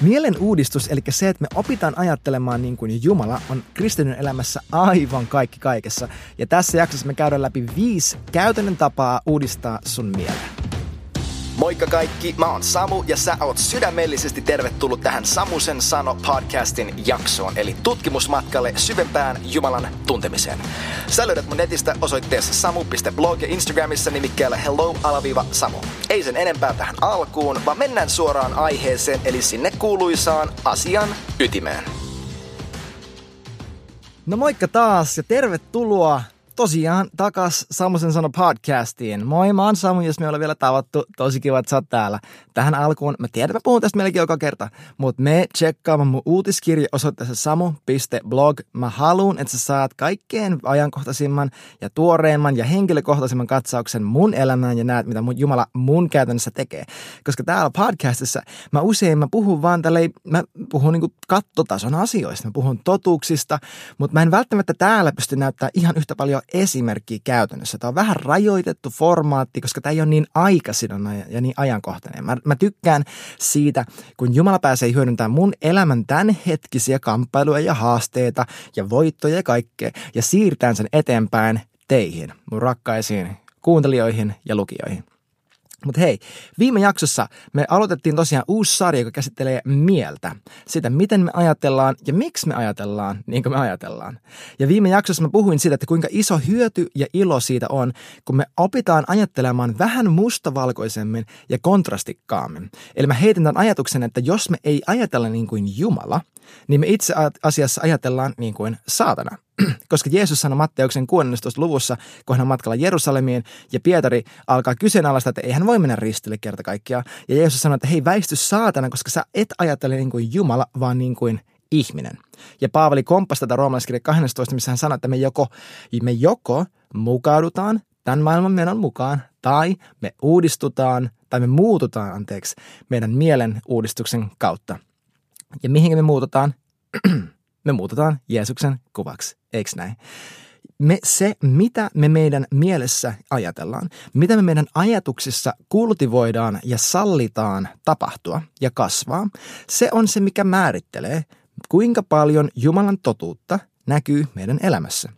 Mielen uudistus, eli se, että me opitaan ajattelemaan niin kuin Jumala, on kristityn elämässä aivan kaikki kaikessa. Ja tässä jaksossa me käydään läpi 5 käytännön tapaa uudistaa sun mielen. Moikka kaikki, mä oon Samu ja sä oot sydämellisesti tervetullut tähän Samusen sano podcastin jaksoon, eli tutkimusmatkalle syvempään Jumalan tuntemiseen. Sä löydät mun netistä osoitteessa samu.blog ja Instagramissa nimikkeellä hello-samu. Ei sen enempää tähän alkuun, vaan mennään suoraan aiheeseen, eli sinne kuuluisaan asian ytimeen. No moikka taas ja tervetuloa. Tosiaan takas Samusen sano podcastiin. Moi, mä oon Samu, jos me ollaan vielä tavattu. Tosi kiva, että sä oot täällä. Tähän alkuun, mä tiedän, mä puhun tästä melkein joka kerta, mutta me tsekkaamaan mun uutiskirja osoitteessa samu.blog. Mä haluun, että sä saat kaikkein ajankohtaisimman ja tuoreimman ja henkilökohtaisimman katsauksen mun elämään ja näet, mitä Jumala mun käytännössä tekee. Koska täällä podcastissa mä puhun vaan tälleen, mä puhun niinku kattotason asioista, mä puhun totuuksista, mutta mä en välttämättä täällä pysty näyttämään ihan yhtä paljon esimerkkiä käytännössä. Tämä on vähän rajoitettu formaatti, koska tämä ei ole niin aikasidonnainen ja niin ajankohtainen. Mä tykkään siitä, kun Jumala pääsee hyödyntämään mun elämän tämänhetkisiä kamppailuja ja haasteita ja voittoja ja kaikkea ja siirtään sen eteenpäin teihin, mun rakkaisiin kuuntelijoihin ja lukijoihin. Mutta hei, viime jaksossa me aloitettiin tosiaan uusi sarja, joka käsittelee mieltä. Sitä, miten me ajatellaan ja miksi me ajatellaan niin kuin me ajatellaan. Ja viime jaksossa mä puhuin siitä, että kuinka iso hyöty ja ilo siitä on, kun me opitaan ajattelemaan vähän mustavalkoisemmin ja kontrastikkaammin. Eli mä heitän tämän ajatuksen, että jos me ei ajatella niin kuin Jumala, niin me itse asiassa ajatellaan niin kuin saatana. Koska Jeesus sanoi Matteuksen 16. luvussa, kun hän on matkalla Jerusalemiin, ja Pietari alkaa kyseenalaistaa, että ei hän voi mennä ristille kerta kaikkiaan. Ja Jeesus sanoi, että hei, väisty saatana, koska sä et ajattele niin kuin Jumala, vaan niin kuin ihminen. Ja Paavali komppasi tätä roomalaiskirja 12, missä hän sanoi, että me joko mukaudutaan tämän maailman menon mukaan, tai me uudistutaan, tai me muututaan, meidän mielen uudistuksen kautta. Ja mihin me muututaan? Me muututaan Jeesuksen kuvaksi, eiks näin? Se, mitä me meidän mielessä ajatellaan, mitä me meidän ajatuksissa kultivoidaan ja sallitaan tapahtua ja kasvaa, se on se, mikä määrittelee, kuinka paljon Jumalan totuutta näkyy meidän elämässä.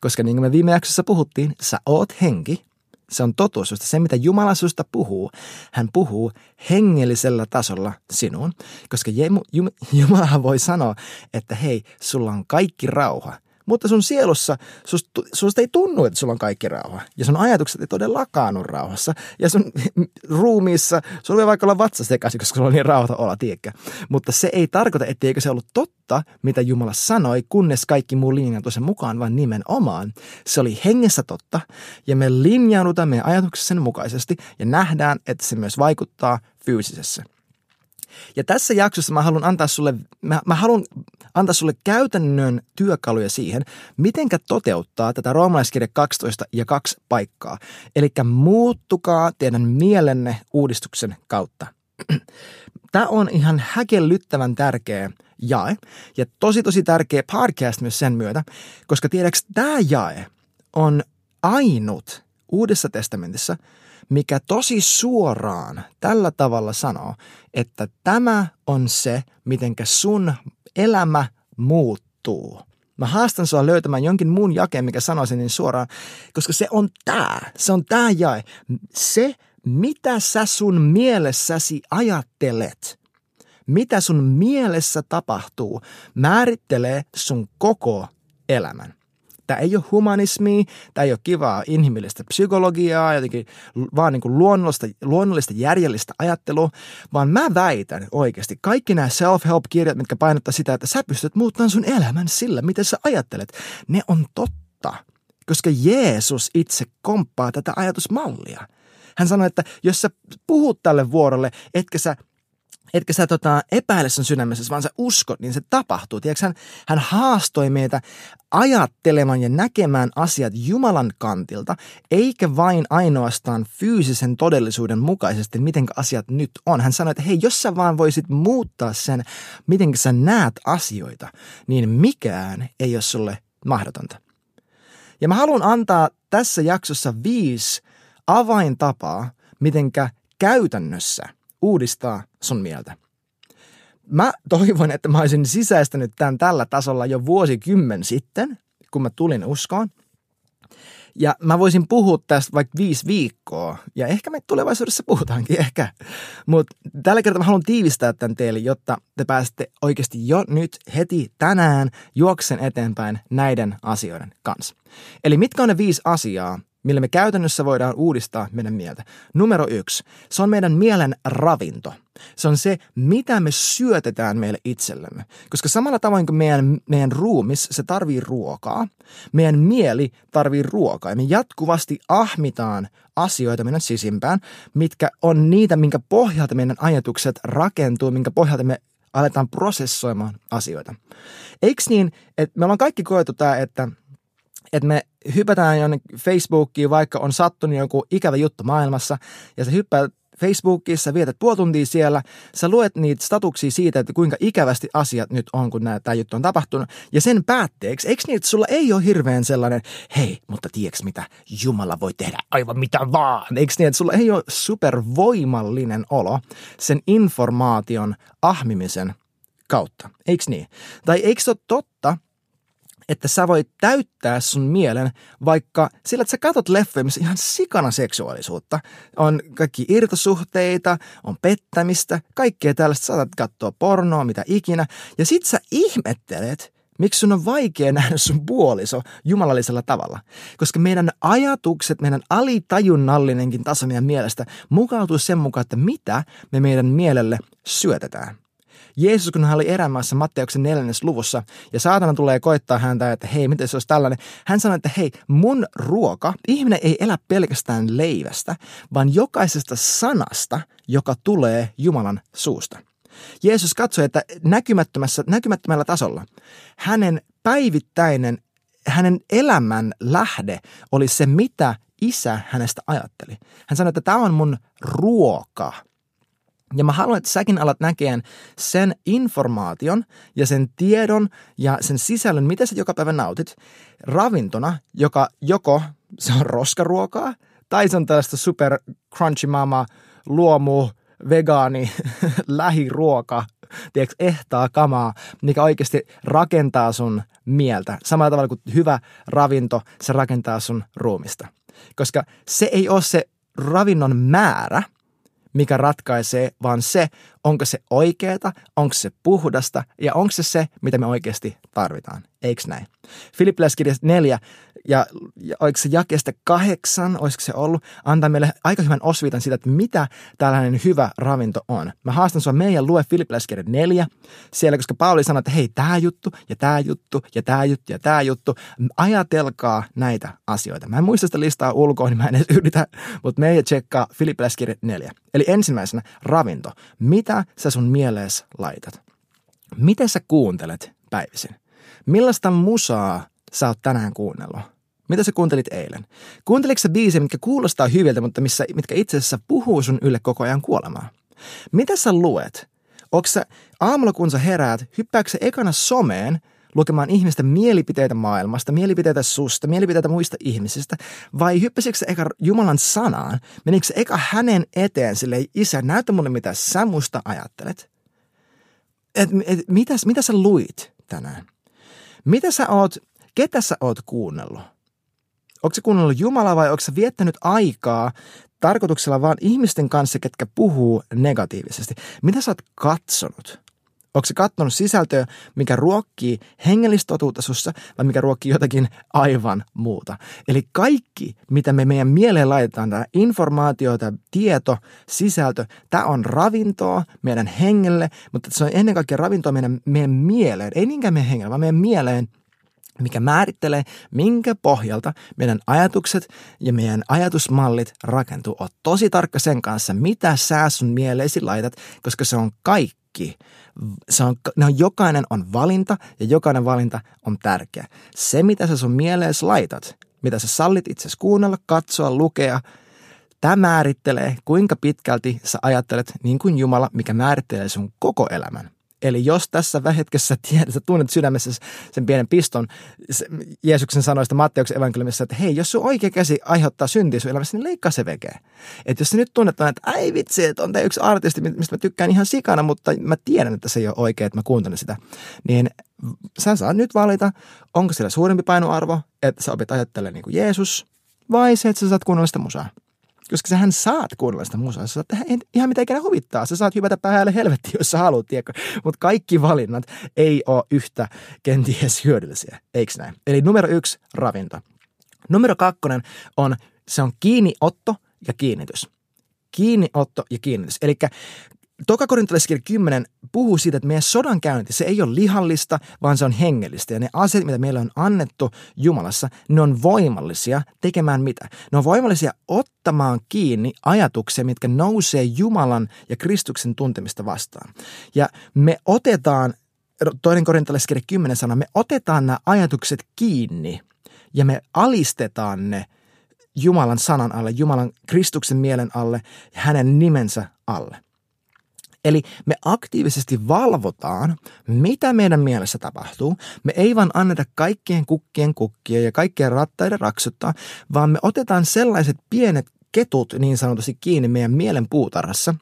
Koska niin kuin me viime jaksossa puhuttiin, sä oot henki. Se on totuus susta. Se, mitä Jumala susta puhuu, hän puhuu hengellisellä tasolla sinuun. Koska Jumala voi sanoa, että hei, sulla on kaikki rauha. Mutta sun sielussa, susta ei tunnu, että sulla on kaikki rauha. Ja sun ajatukset ei todellakaan ole rauhassa. Ja sun ruumiissa, sulla voi vaikka olla vatsa sekaisin, koska sulla on niin rauhata olla, tiedäkö. Mutta se ei tarkoita, etteikö se ollut totta, mitä Jumala sanoi, kunnes kaikki muu linjautui sen mukaan, vaan nimenomaan. Se oli hengessä totta, ja me linjaudutaan meidän ajatuksessa sen mukaisesti, ja nähdään, että se myös vaikuttaa fyysisessä. Ja tässä jaksossa mä haluan antaa sulle käytännön työkaluja siihen, mitenkä toteuttaa tätä roomalaiskirja 12 ja 2 paikkaa. Elikkä muuttukaa teidän mielenne uudistuksen kautta. Tämä on ihan häkellyttävän tärkeä jae ja tosi tärkeä podcast myös sen myötä, koska tiedäks tämä jae on ainut Uudessa testamentissa, mikä tosi suoraan tällä tavalla sanoo, että tämä on se, mitenkä sun elämä muuttuu. Mä haastan sua löytämään jonkin muun jakeen, mikä sanoo sen niin suoraan, koska se on tää jae. Se, mitä sä sun mielessäsi ajattelet, mitä sun mielessä tapahtuu, määrittelee sun koko elämän. Tämä ei ole humanismia, tämä ei ole kivaa inhimillistä psykologiaa, jotenkin vaan niin kuin luonnollista järjellistä ajattelua, vaan mä väitän oikeasti kaikki nämä self-help-kirjat, mitkä painottaa sitä, että sä pystyt muuttamaan sun elämän sillä, miten sä ajattelet, ne on totta, koska Jeesus itse komppaa tätä ajatusmallia. Hän sanoi, että jos sä puhut tälle vuorolle, etkä sä epäile sun sydämessä, vaan sä uskot, niin se tapahtuu. Tiedätkö, hän haastoi meitä ajattelemaan ja näkemään asiat Jumalan kantilta, eikä vain ainoastaan fyysisen todellisuuden mukaisesti, miten asiat nyt on. Hän sanoi, että hei, jos sä vaan voisit muuttaa sen, miten sä näet asioita, niin mikään ei ole sulle mahdotonta. Ja mä haluan antaa tässä jaksossa 5 avaintapaa, mitenkä käytännössä uudistaa sun mieltä. Mä toivon, että mä olisin sisäistänyt tämän tällä tasolla jo vuosikymmen sitten, kun mä tulin uskoon. Ja mä voisin puhua tästä vaikka 5 viikkoa, ja ehkä me tulevaisuudessa puhutaankin, ehkä. Mutta tällä kertaa mä haluan tiivistää tämän teille, jotta te pääsette oikeasti jo nyt heti tänään juoksen eteenpäin näiden asioiden kanssa. Eli mitkä on ne 5 asiaa, millä me käytännössä voidaan uudistaa meidän mieltä? Numero 1, se on meidän mielen ravinto. Se on se, mitä me syötetään meille itsellemme. Koska samalla tavoin kuin meidän ruumis, se tarvii ruokaa, meidän mieli tarvii ruokaa. Ja me jatkuvasti ahmitaan asioita meidän sisimpään, mitkä on niitä, minkä pohjalta meidän ajatukset rakentuu, minkä pohjalta me aletaan prosessoimaan asioita. Eikö niin, että me ollaan kaikki koettu tämä, että me hypätään jonnekin Facebookiin, vaikka on sattunut joku ikävä juttu maailmassa, ja sä hyppäät Facebookissa, sä vietät puoli tuntia siellä, sä luet niitä statuksia siitä, että kuinka ikävästi asiat nyt on, kun tämä juttu on tapahtunut, ja sen päätteeksi, eikö niin, että sulla ei ole hirveän sellainen, hei, mutta tiedätkö mitä, Jumala voi tehdä aivan mitä vaan, eikö niin, että sulla ei ole supervoimallinen olo sen informaation ahmimisen kautta, eikö niin? Tai eikö se ole totta, että sä voit täyttää sun mielen vaikka sillä, että sä katot leffoja, missä ihan sikana seksuaalisuutta. On kaikki irtosuhteita, on pettämistä, kaikkea tällaista. Saatat katsoa pornoa, mitä ikinä. Ja sit sä ihmettelet, miksi sun on vaikea nähdä sun puoliso jumalallisella tavalla. Koska meidän ajatukset, meidän alitajunnallinenkin taso meidän mielestä mukautuu sen mukaan, että mitä me meidän mielelle syötetään. Jeesus, kun hän oli erämaassa Matteuksen 4. luvussa, ja saatana tulee koittaa häntä, että hei, miten se olisi tällainen. Hän sanoi, että hei, mun ruoka, ihminen ei elä pelkästään leivästä, vaan jokaisesta sanasta, joka tulee Jumalan suusta. Jeesus katsoi, että näkymättömällä tasolla hänen päivittäinen, hänen elämän lähde oli se, mitä Isä hänestä ajatteli. Hän sanoi, että tämä on mun ruoka. Ja mä haluan, että säkin alat näkeen sen informaation ja sen tiedon ja sen sisällön, mitä sä joka päivä nautit, ravintona, joka joko se on roskaruokaa tai se on tällaista super crunchy mama, luomu, vegaani, lähiruoka, tiedätkö, ehtaa kamaa, mikä oikeasti rakentaa sun mieltä. Samalla tavalla kuin hyvä ravinto, se rakentaa sun ruumista. Koska se ei ole se ravinnon määrä, mikä ratkaisee, vaan se, onko se oikeeta, onko se puhdasta ja onko se, mitä me oikeasti tarvitaan. Eiks näin? Filippiläiskirjasta 4 ja oliko se jakeesta 8, olisiko se ollut, antaa meille aika hyvän osviitan siitä, että mitä tällainen hyvä ravinto on. Mä haastan sua meidän lue Filippiläiskirja 4 siellä, koska Pauli sanoi, että hei, tää juttu ja tää juttu ja tää juttu ja tää juttu. Ajatelkaa näitä asioita. Mä en muista sitä listaa ulkoa, niin mä en edes yritä, mutta meidän tsekkaa Filippiläiskirja 4. Eli ensimmäisenä ravinto. Mitä sä sun mieleesi laitat? Mitä sä kuuntelet päivisin? Millaista musaa sä oot tänään kuunnellut? Mitä sä kuuntelit eilen? Kuunteliko sä biisejä, mitkä kuulostaa hyviltä, mutta mitkä itse asiassa puhuu sun ylle koko ajan kuolemaa? Mitä sä luet? Ootko sä aamulla, kun sä heräät, hyppääkö sä ekana someen lukemaan ihmisten mielipiteitä maailmasta, mielipiteitä susta, mielipiteitä muista ihmisistä? Vai hyppäsikö sä eka Jumalan sanaan? Menikö sä eka hänen eteen silleen, Isä, näytä mulle, mitä sä musta ajattelet? Mitä sä luit tänään? Ketä sä oot kuunnellut? Ootko sä kuunnellut Jumalaa vai ootko sä viettänyt aikaa tarkoituksella vaan ihmisten kanssa, ketkä puhuu negatiivisesti? Mitä sä oot katsonut? Ootko sä katsonut sisältöä, mikä ruokkii hengellistä totuutta sussa vai mikä ruokkii jotakin aivan muuta? Eli kaikki, mitä me meidän mieleen laitetaan, tämä informaatio, tämä tieto, sisältö, tämä on ravintoa meidän hengelle, mutta se on ennen kaikkea ravintoa meidän mieleen, ei niinkään meidän hengelle, vaan meidän mieleen, mikä määrittelee, minkä pohjalta meidän ajatukset ja meidän ajatusmallit rakentuu. Oot tosi tarkka sen kanssa, mitä sä sun mieleesi laitat, koska se on kaikki. Jokainen on valinta ja jokainen valinta on tärkeä. Se, mitä sä sun mieleesi laitat, mitä sä sallit itsesi kuunnella, katsoa, lukea, tämä määrittelee, kuinka pitkälti sä ajattelet niin kuin Jumala, mikä määrittelee sun koko elämän. Eli jos tässä hetkessä sä tunnet sydämessä sen pienen piston, Jeesuksen sanoista Matteuksen evankeliumissa, että hei, jos sun oikea käsi aiheuttaa syntiä sun elämässä, niin leikkaa se vekeä. Että jos sä nyt tunnet, että ai vitsi, että on tää yksi artisti, mistä mä tykkään ihan sikana, mutta mä tiedän, että se ei ole oikein, että mä kuuntelen sitä, niin sä saat nyt valita, onko sillä suurempi painoarvo, että sä opit ajattelemaan niin kuin Jeesus, vai se, että sä saat kuunnella sitä musaa. Koska sähän saat kuunnella sitä musaa, sä saat tehdä ihan mitä ikinä huvittaa. Sä saat hypätä päälle helvettiin, jos sä haluat, mutta kaikki valinnat ei ole yhtä kenties hyödyllisiä, eikö näin? Eli 1, ravinto. 2 on, se on kiinniotto ja kiinnitys. Kiinniotto ja kiinnitys. Eli toka korintolaiskirja 10 puhuu siitä, että meidän sodankäynti, se ei ole lihallista, vaan se on hengellistä. Ja ne asiat, mitä meille on annettu Jumalassa, ne on voimallisia tekemään mitä? Ne on voimallisia ottamaan kiinni ajatuksia, mitkä nousee Jumalan ja Kristuksen tuntemista vastaan. Ja me otetaan, 2 korintolaiskirja 10 sanoo, me otetaan nämä ajatukset kiinni ja me alistetaan ne Jumalan sanan alle, Jumalan Kristuksen mielen alle ja hänen nimensä alle. Eli me aktiivisesti valvotaan, mitä meidän mielessä tapahtuu. Me ei vaan anneta kaikkien kukkien kukkia ja kaikkien rattaiden raksuttaa, vaan me otetaan sellaiset pienet ketut niin sanotusti kiinni meidän mielen puutarhassa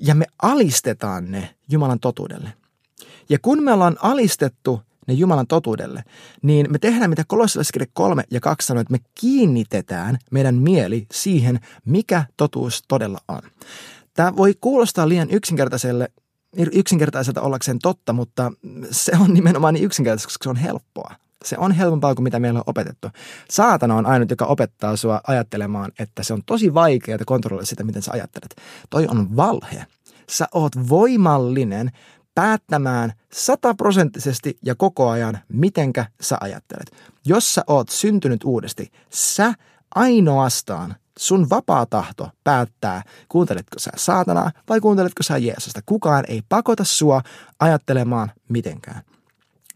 ja me alistetaan ne Jumalan totuudelle. Ja kun me ollaan alistettu ne Jumalan totuudelle, niin me tehdään mitä Kolossalaiskirja 3:2 sanoo, että me kiinnitetään meidän mieli siihen, mikä totuus todella on. Tämä voi kuulostaa liian yksinkertaiselta ollakseen totta, mutta se on nimenomaan niin yksinkertaisesti, koska se on helppoa. Se on helpompaa kuin mitä meillä on opetettu. Saatana on ainut, joka opettaa sua ajattelemaan, että se on tosi vaikeaa kontrolloida sitä, miten sä ajattelet. Toi on valhe. Sä oot voimallinen päättämään 100% ja koko ajan, mitenkä sä ajattelet. Jos sä oot syntynyt uudesti, sä ainoastaan sun vapaa tahto päättää, kuunteletko sä saatanaa vai kuunteletko sä Jeesusta. Kukaan ei pakota sua ajattelemaan mitenkään.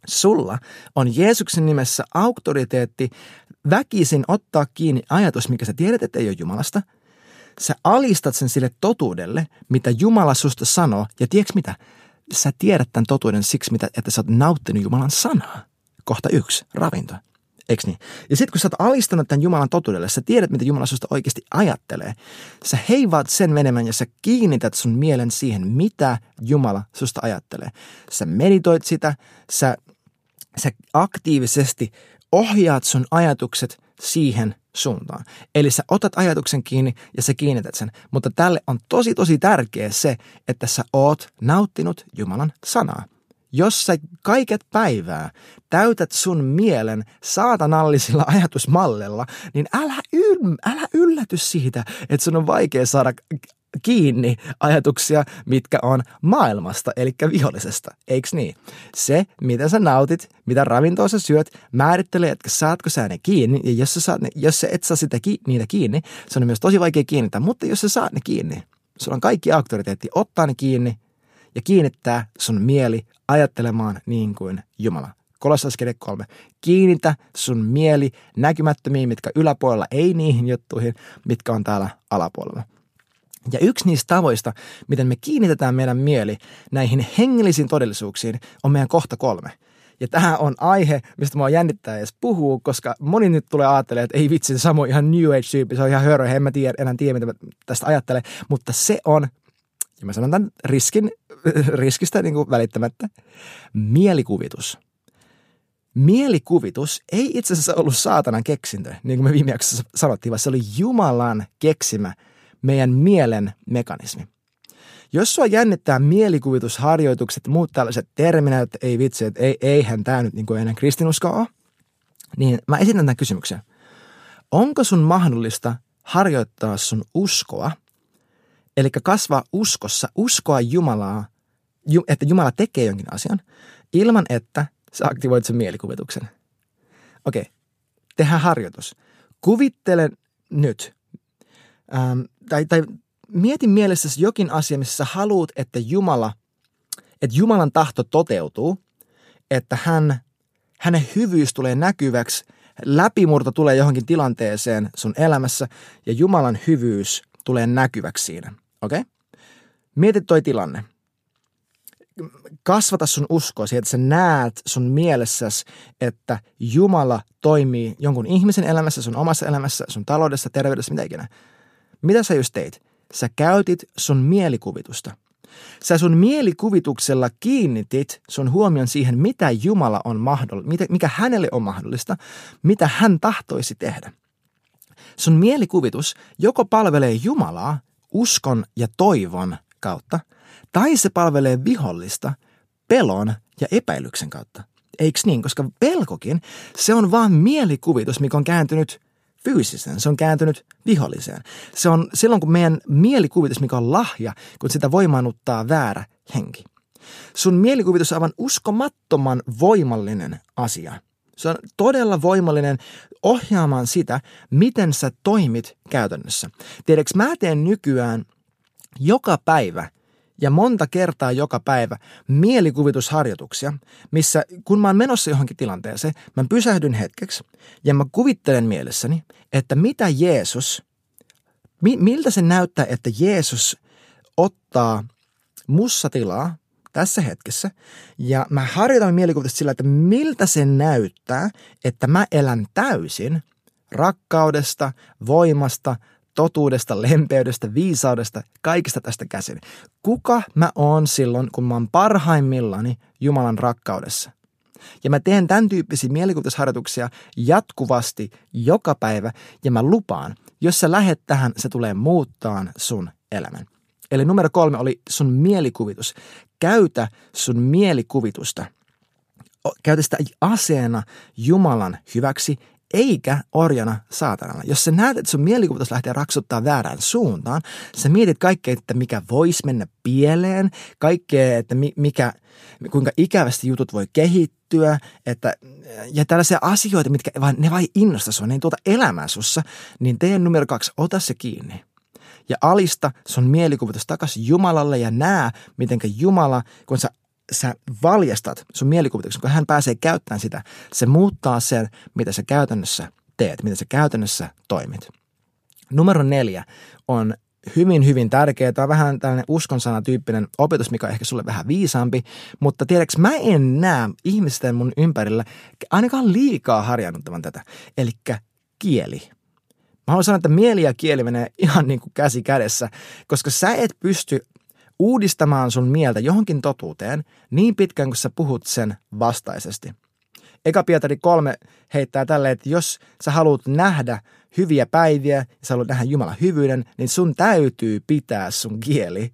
Sulla on Jeesuksen nimessä auktoriteetti väkisin ottaa kiinni ajatus, mikä sä tiedät, että ei ole Jumalasta. Sä alistat sen sille totuudelle, mitä Jumala susta sanoo. Ja tiedätkö mitä? Sä tiedät tämän totuuden siksi, että sä oot nauttinut Jumalan sanaa. Kohta 1, ravinto. Eiks niin? Ja sitten kun sä oot alistanut tämän Jumalan totuudelle, sä tiedät, mitä Jumala susta oikeasti ajattelee. Sä heivaat sen menemään ja sä kiinnität sun mielen siihen, mitä Jumala susta ajattelee. Sä meditoit sitä, sä aktiivisesti ohjaat sun ajatukset siihen suuntaan. Eli sä otat ajatuksen kiinni ja sä kiinnität sen. Mutta tälle on tosi tosi tärkeä se, että sä oot nauttinut Jumalan sanaa. Jos sä kaiket päivää täytät sun mielen saatanallisilla ajatusmallella, niin älä ylläty siitä, että sun on vaikea saada kiinni ajatuksia, mitkä on maailmasta, eli vihollisesta. Eiks niin? Se, mitä sä nautit, mitä ravintoa sä syöt, määrittelee, että saatko sä ne kiinni. Ja jos sä et saa niitä kiinni, se on myös tosi vaikea kiinnittää. Mutta jos sä saat ne kiinni, sulla on kaikki auktoriteetti ottaa ne kiinni ja kiinnittää sun mieli ajattelemaan niin kuin Jumala. Kolossalaiskirja 3. Kiinnitä sun mieli näkymättömiin, mitkä yläpuolella, ei niihin juttuihin, mitkä on täällä alapuolella. Ja yksi niistä tavoista, miten me kiinnitetään meidän mieli näihin hengellisiin todellisuuksiin, on meidän kohta 3. Ja tämä on aihe, mistä minua jännittää edes puhua, koska moni nyt tulee ajattelemaan, että ei vitsi, Samu ihan New Age-tyyppi, se on ihan hörö, en mä tiedä, mitä tästä ajattelen, mutta se on, ja mä sanon tämän riskistä niin kuin välittämättä, mielikuvitus. Mielikuvitus ei itse asiassa ollut saatanan keksintö, niin kuin me viime jaksossa sanottiin, vaan se oli Jumalan keksimä meidän mielen mekanismi. Jos sua jännittää mielikuvitusharjoitukset ja muut tällaiset terminä, että ei vitsi, että eihän tämä nyt niin kuin enää kristinuskoa ole, niin mä esitän tämän kysymyksen. Onko sun mahdollista harjoittaa sun uskoa, eli kasvaa uskossa, uskoa Jumalaa, että Jumala tekee jonkin asian, ilman että sä aktivoit sen mielikuvituksen. Okei, tehdään harjoitus. Kuvittele nyt, tai mieti mielessäsi jokin asia, missä haluat, että Jumalan tahto toteutuu, että hänen hyvyys tulee näkyväksi, läpimurto tulee johonkin tilanteeseen sun elämässä, ja Jumalan hyvyys tulee näkyväksi siinä. Okei? Mieti toi tilanne. kasvata sun uskoa siihen, että sä näet sun mielessäsi, että Jumala toimii jonkun ihmisen elämässä, sun omassa elämässä, sun taloudessa, terveydessä, mitä ikinä. Mitä sä just teit? Sä käytit sun mielikuvitusta. Sä sun mielikuvituksella kiinnitit sun huomion siihen, mitä Jumala on mahdollista, mikä hänelle on mahdollista, mitä hän tahtoisi tehdä. Sun mielikuvitus joko palvelee Jumalaa uskon ja toivon kautta, tai se palvelee vihollista pelon ja epäilyksen kautta. Eiks niin? Koska pelkokin, se on vaan mielikuvitus, mikä on kääntynyt fyysisen, se on kääntynyt viholliseen. Se on silloin, kun meidän mielikuvitus, mikä on lahja, kun sitä voimaannuttaa väärä henki. Sun mielikuvitus on aivan uskomattoman voimallinen asia. Se on todella voimallinen ohjaamaan sitä, miten sä toimit käytännössä. Tiedätkö, mä teen nykyään joka päivä ja monta kertaa joka päivä mielikuvitusharjoituksia, missä kun mä oon menossa johonkin tilanteeseen, mä pysähdyn hetkeksi ja mä kuvittelen mielessäni, että mitä Jeesus, miltä se näyttää, että Jeesus ottaa mussa tilaa tässä hetkessä, ja mä harjoitan mielikuvitusta sillä, että miltä se näyttää, että mä elän täysin rakkaudesta, voimasta, totuudesta, lempeydestä, viisaudesta, kaikista tästä käsin. Kuka mä oon silloin, kun mä oon parhaimmillani Jumalan rakkaudessa? Ja mä teen tämän tyyppisiä mielikuvitusharjoituksia jatkuvasti joka päivä, ja mä lupaan, jos sä lähet tähän, se tulee muuttaa sun elämän. Eli numero 3 oli sun mielikuvitus. Käytä sun mielikuvitusta. Käytä sitä aseena Jumalan hyväksi, eikä orjana saatanalla. Jos sä näet, että sun mielikuvitus lähtee raksuttaa väärään suuntaan, sä mietit kaikkea, että mikä voisi mennä pieleen, kaikkea, että kuinka ikävästi jutut voi kehittyä, ja tällaisia asioita, mitkä ne vain innostaa sua, ne ei tuota elämää sussa, niin tee numero 2, ota se kiinni. Ja alista sun mielikuvitus takaisin Jumalalle ja näe, miten Jumala, kun sä valjastat sun mielikuvituksen, kun hän pääsee käyttämään sitä, se muuttaa sen, mitä sä käytännössä teet, mitä sä käytännössä toimit. Numero 4 on hyvin, hyvin tärkeä. Tämä on vähän tällainen uskonsanatyyppinen opetus, mikä on ehkä sulle vähän viisaampi, mutta tiedätkö, mä en näe ihmisten mun ympärillä ainakaan liikaa harjaannuttavan tätä, eli kieli. Mä haluan sanoa, että mieli ja kieli menee ihan niin kuin käsi kädessä, koska sä et pysty uudistamaan sun mieltä johonkin totuuteen niin pitkään, kun sä puhut sen vastaisesti. Eka Pietari 3 heittää tälleen, että jos sä haluat nähdä hyviä päiviä ja sä haluat nähdä Jumalan hyvyyden, niin sun täytyy pitää sun kieli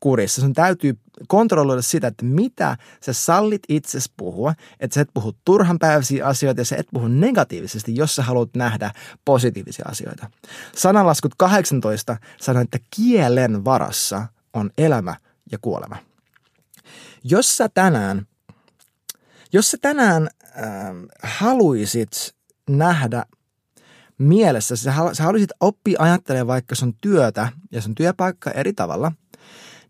kurissa. Sun täytyy kontrolloida sitä, että mitä sä sallit itsesi puhua, että sä et puhu turhanpäiväisiä asioita ja sä et puhu negatiivisesti, jos sä haluat nähdä positiivisia asioita. Sananlaskut 18 sanoo, että kielen varassa on elämä ja kuolema. Jos sä tänään haluisit nähdä mielessä, sä haluisit oppia ajattelemaan vaikka sun työtä ja sun työpaikka eri tavalla,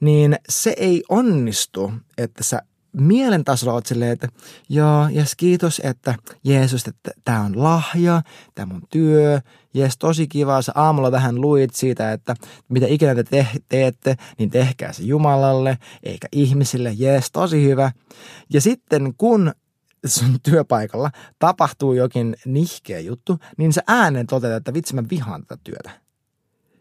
niin se ei onnistu, että sä mielen tasolla oot silleen, että joo, jes kiitos, että Jeesus, että tää on lahja, tää mun työ, jes tosi kiva, sä aamulla vähän luit siitä, että mitä ikinä te teette, niin tehkää se Jumalalle eikä ihmisille, jes tosi hyvä. Ja sitten kun sun työpaikalla tapahtuu jokin nihkeä juttu, niin sä äänen toteat, että vitsi mä vihaan tätä työtä.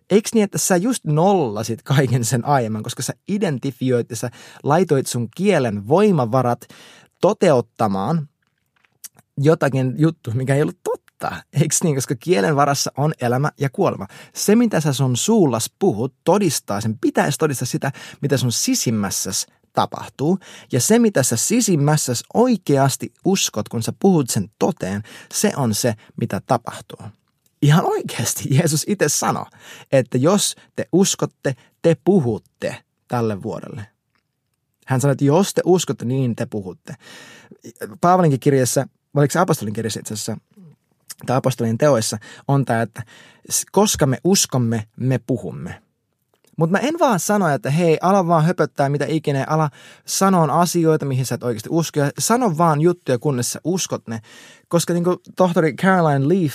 Eikö niin, että sä just nollasit kaiken sen aiemman, koska sä identifioit ja sä laitoit sun kielen voimavarat toteuttamaan jotakin juttua, mikä ei ollut totta. Eikö niin, koska kielen varassa on elämä ja kuolema. Se, mitä sä sun suullas puhut, todistaa, sen pitäisi todistaa sitä, mitä sun sisimmässäsi tapahtuu. Ja se, mitä sä sisimmässäsi oikeasti uskot, kun sä puhut sen toteen, se on se, mitä tapahtuu. Ihan oikeasti Jeesus itse sanoi, että jos te uskotte, te puhutte tälle vuodelle. Hän sanoi, että jos te uskotte, niin te puhutte. Paavalin kirjassa, oliko se apostolin kirjassa itse asiassa, tai apostolien teoissa, on tämä, että koska me uskomme, me puhumme. Mutta mä en vaan sano, että hei, ala vaan höpöttää mitä ikinä, ala sanoon asioita, mihin sä et oikeasti usko. Ja sano vaan juttuja, kunnes sä uskot ne. Koska niin kuin tohtori Caroline Leaf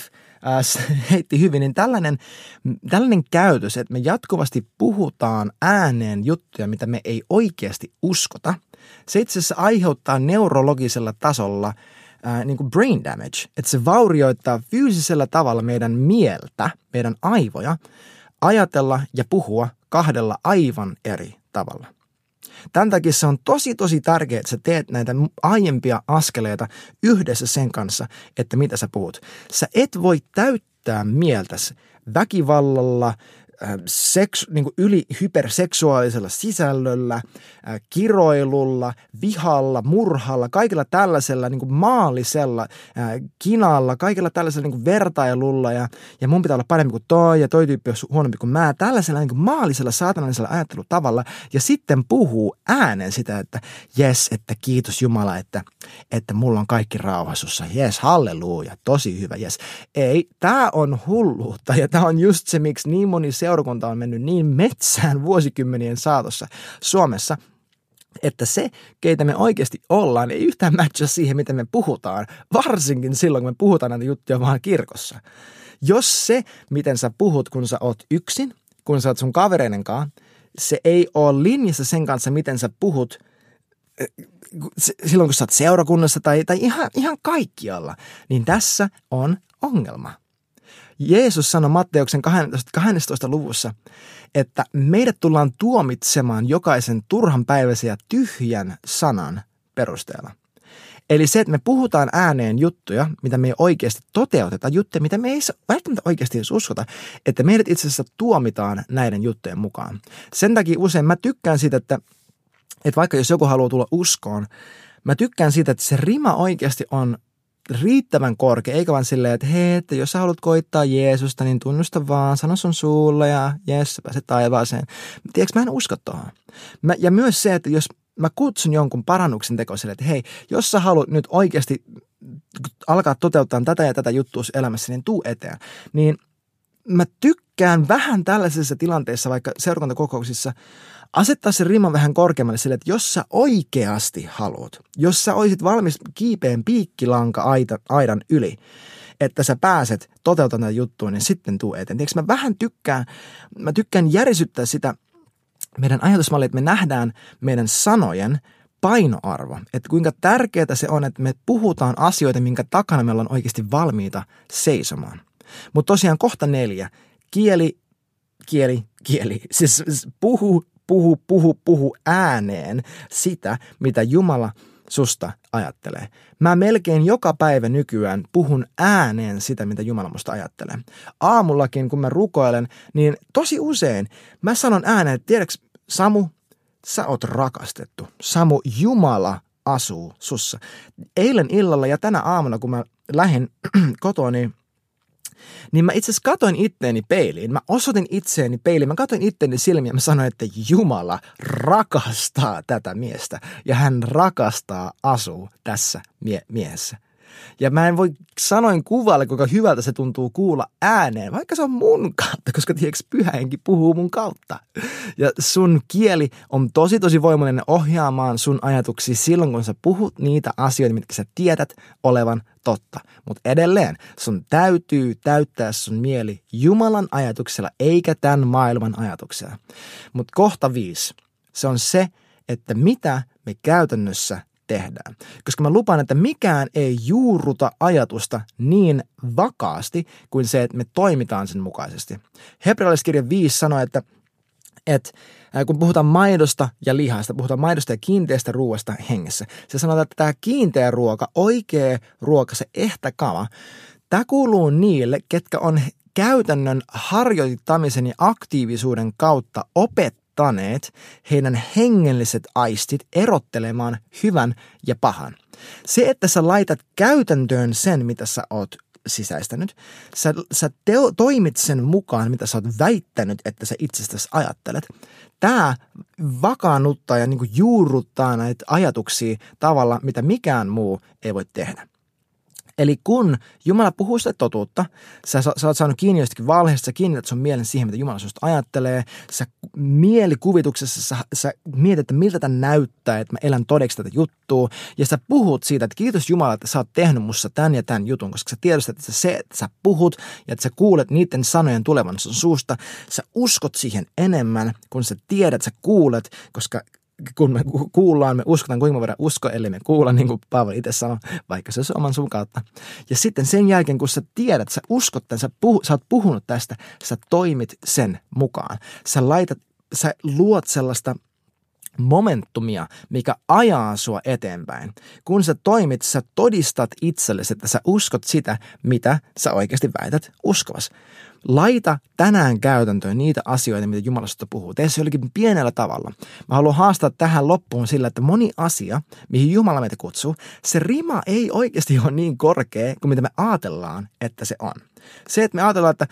heitti hyvin, niin tällainen käytös, että me jatkuvasti puhutaan ääneen juttuja, mitä me ei oikeasti uskota, se itse asiassa aiheuttaa neurologisella tasolla niin kuin brain damage. Että se vaurioittaa fyysisellä tavalla meidän mieltä, meidän aivoja, ajatella ja puhua kahdella aivan eri tavalla. Tämän takia se on tosi tärkeää, että sä teet näitä aiempia askeleita yhdessä sen kanssa, että mitä sä puhut. Sä et voi täyttää mieltäsi väkivallalla, niin ylihyperseksuaalisella sisällöllä, kiroilulla, vihalla, murhalla, kaikilla tällaisella niin maalisella kinalla, kaikilla tällaisella niin vertailulla ja mun pitää olla parempi kuin toi ja toi tyyppi on huonompi kuin mä. Tällaisella niin maalisella, saatanallisella ajattelutavalla ja sitten puhuu äänen sitä, että jes, että kiitos Jumala, että mulla on kaikki rauhassussa. Jes, halleluja, tosi hyvä, jes. Ei, tää on hulluutta ja tää on just se, miksi niin moni seurakunta on mennyt niin metsään vuosikymmenien saatossa Suomessa, että se, keitä me oikeasti ollaan, ei yhtään matcha siihen, miten me puhutaan, varsinkin silloin, kun me puhutaan näitä juttuja vaan kirkossa. Jos se, miten sä puhut, kun sä oot yksin, kun sä oot sun kavereiden kanssa, se ei ole linjassa sen kanssa, miten sä puhut silloin, kun sä oot seurakunnassa tai ihan kaikkialla, niin tässä on ongelma. Jeesus sanoi Matteuksen 12. luvussa, että meidät tullaan tuomitsemaan jokaisen turhanpäiväisen ja tyhjän sanan perusteella. Eli se, että me puhutaan ääneen juttuja, mitä me ei oikeasti toteuteta, juttuja, mitä me ei välttämättä oikeasti edes uskota, että meidät itse asiassa tuomitaan näiden juttujen mukaan. Sen takia usein mä tykkään siitä, että vaikka jos joku haluaa tulla uskoon, mä tykkään siitä, että se rima oikeasti on riittävän korkea, eikä vaan silleen, että hei, että jos sä haluat koittaa Jeesusta, niin tunnusta vaan, sano sun suulla ja jes, sä pääset taivaaseen. Tiedätkö, mä en usko tuohon. Ja myös se, että jos mä kutsun jonkun parannuksen tekoiselle, että hei, jos sä haluat nyt oikeasti alkaa toteuttaa tätä ja tätä juttua elämässä, niin tuu eteen. Niin mä tykkään vähän tällaisissa tilanteissa, vaikka seurakuntakokouksissa, asettaa se riman vähän korkeammalle sille, että jos sä oikeasti haluat, jos sä olisit valmis kiipeen piikkilanka-aidan yli, että sä pääset toteuttamaan tätä juttua, niin sitten tuu eteen. Tiedätkö, mä tykkään järisyttää sitä meidän ajatusmallia, että me nähdään meidän sanojen painoarvo, että kuinka tärkeää se on, että me puhutaan asioita, minkä takana me ollaan oikeasti valmiita seisomaan. Mutta tosiaan kohta 4. Kieli. Siis puhu ääneen sitä, mitä Jumala susta ajattelee. Mä melkein joka päivä nykyään puhun ääneen sitä, mitä Jumala musta ajattelee. Aamullakin, kun mä rukoilen, niin tosi usein mä sanon ääneen, että tiedäks, Samu, sä oot rakastettu. Samu, Jumala asuu sussa. Eilen illalla ja tänä aamuna, kun mä lähdin kotoa, niin mä itse asiassa katoin itteeni peiliin. Mä osoitin itseeni peiliin. Mä katoin itteeni silmiä. Mä sanoin, että Jumala rakastaa tätä miestä. Ja hän rakastaa asua tässä miehessä. Ja mä en voi sanoin kuvailla, kuinka hyvältä se tuntuu kuulla ääneen, vaikka se on mun kautta, koska tiedätkö, Pyhä Henki puhuu mun kautta. Ja sun kieli on tosi voimallinen ohjaamaan sun ajatuksia silloin, kun sä puhut niitä asioita, mitkä sä tiedät olevan totta. Mutta edelleen, sun täytyy täyttää sun mieli Jumalan ajatuksella, eikä tämän maailman ajatuksella. Mutta kohta 5, se on se, että mitä me käytännössä tehdään. Koska mä lupaan, että mikään ei juurruta ajatusta niin vakaasti kuin se, että me toimitaan sen mukaisesti. Hebrealaiskirja 5 sanoo, että kun puhutaan maidosta ja lihasta, puhutaan maidosta ja kiinteästä ruoasta hengessä. Se sanotaan, että tämä kiinteä ruoka, oikea ruoka, se ehtä kala, tämä kuuluu niille, ketkä on käytännön harjoittamisen ja aktiivisuuden kautta opettaneet heidän hengelliset aistit erottelemaan hyvän ja pahan. Se, että sä laitat käytäntöön sen, mitä sä oot sisäistänyt, sä toimit sen mukaan, mitä sä oot väittänyt, että sä itsestäsi ajattelet. Tää vakaannuttaa ja niinku juurruttaa näitä ajatuksia tavalla, mitä mikään muu ei voi tehdä. Eli kun Jumala puhuu sitä totuutta, sä oot saanut kiinni jostakin valheesta, sä kiinnität sun mielen siihen, mitä Jumala susta ajattelee, sä mielikuvituksessa sä mietit, että miltä tämä näyttää, että mä elän todeksi tätä juttua, ja sä puhut siitä, että kiitos Jumala, että sä oot tehnyt musta tämän ja tämän jutun, koska sä tiedostat, että se, että sä puhut ja että sä kuulet niiden sanojen tulevan sun suusta, sä uskot siihen enemmän, kun sä tiedät, sä kuulet, koska kun me kuullaan, me uskotaan, kuinka me voidaan uskoa, ellei me kuulla, niin kuin Paavali itse sanoi, vaikka se olisi oman sun kautta. Ja sitten sen jälkeen, kun sä tiedät, sä uskot tämän, sä oot puhunut tästä, sä toimit sen mukaan. Sä luot sellaista momentumia, mikä ajaa sua eteenpäin. Kun sä toimit, sä todistat itsellesi, että sä uskot sitä, mitä sä oikeasti väität uskovasi. Laita tänään käytäntöön niitä asioita, mitä Jumala sinusta puhuu. Tee se jollakin pienellä tavalla. Mä haluan haastaa tähän loppuun sillä, että moni asia, mihin Jumala meitä kutsuu, se rima ei oikeasti ole niin korkea kuin mitä me ajatellaan, että se on. Se, että me ajatellaan, että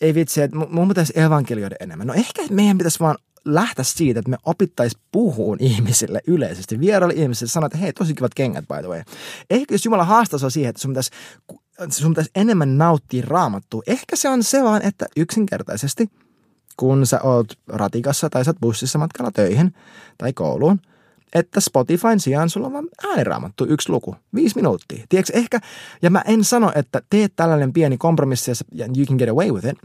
ei vitsi, että mun pitäisi evankelioida enemmän. No ehkä meidän pitäisi vaan lähteä siitä, että me opittaisiin puhuun ihmisille yleisesti, vieraille ihmisille, sanoa, että hei, tosi kivat kengät, by the way. Ehkä jos Jumala haastaa sinua siihen, että sun pitäisi enemmän nauttia raamattua, ehkä se on se vaan, että yksinkertaisesti, kun sä oot ratikassa tai sä oot bussissa matkalla töihin tai kouluun, että Spotifyn sijaan sulla on vaan ääniraamattu yksi luku, 5 minuuttia. Tiedätkö, ehkä, ja mä en sano, että tee tällainen pieni kompromissi ja you can get away with it.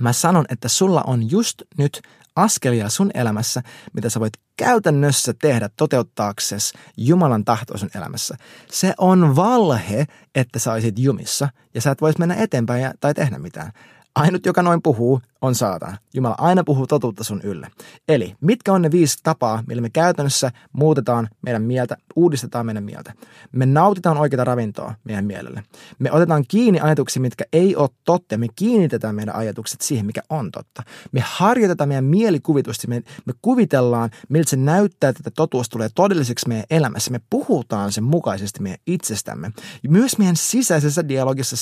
Mä sanon, että sulla on just nyt askelia sun elämässä, mitä sä voit käytännössä tehdä toteuttaaksesi Jumalan tahtoa sun elämässä. Se on valhe, että sä olisit jumissa ja sä et vois mennä eteenpäin tai tehdä mitään. Ainut, joka noin puhuu, on saatana. Jumala aina puhuu totuutta sun ylle. Eli mitkä on ne 5 tapaa, millä me käytännössä muutetaan meidän mieltä, uudistetaan meidän mieltä. Me nautitaan oikeaa ravintoa meidän mielelle. Me otetaan kiinni ajatuksia, mitkä ei ole totta. Me kiinnitetään meidän ajatukset siihen, mikä on totta. Me harjoitetaan meidän mielikuvitusta. Me kuvitellaan, miltä se näyttää, että totuus tulee todelliseksi meidän elämässä. Me puhutaan sen mukaisesti meidän itsestämme. Myös meidän sisäisessä dialogissa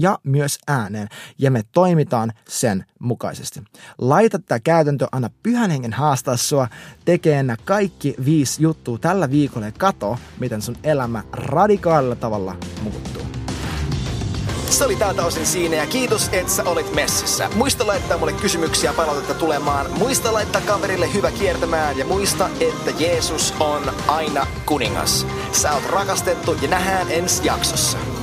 ja myös ääneen. Ja me toimitaan sen mukaisesti. Laita tämä käytäntö, anna Pyhän Hengen haastaa sua tekemään nämä kaikki 5 juttua tällä viikolla ja kato, miten sun elämä radikaalilla tavalla muuttuu. Se oli tältä osin siinä ja kiitos, että sä olit messissä. Muista laittaa mulle kysymyksiä palautetta tulemaan. Muista laittaa kaverille hyvä kiertämään ja muista, että Jeesus on aina kuningas. Sä oot rakastettu ja nähdään ensi jaksossa.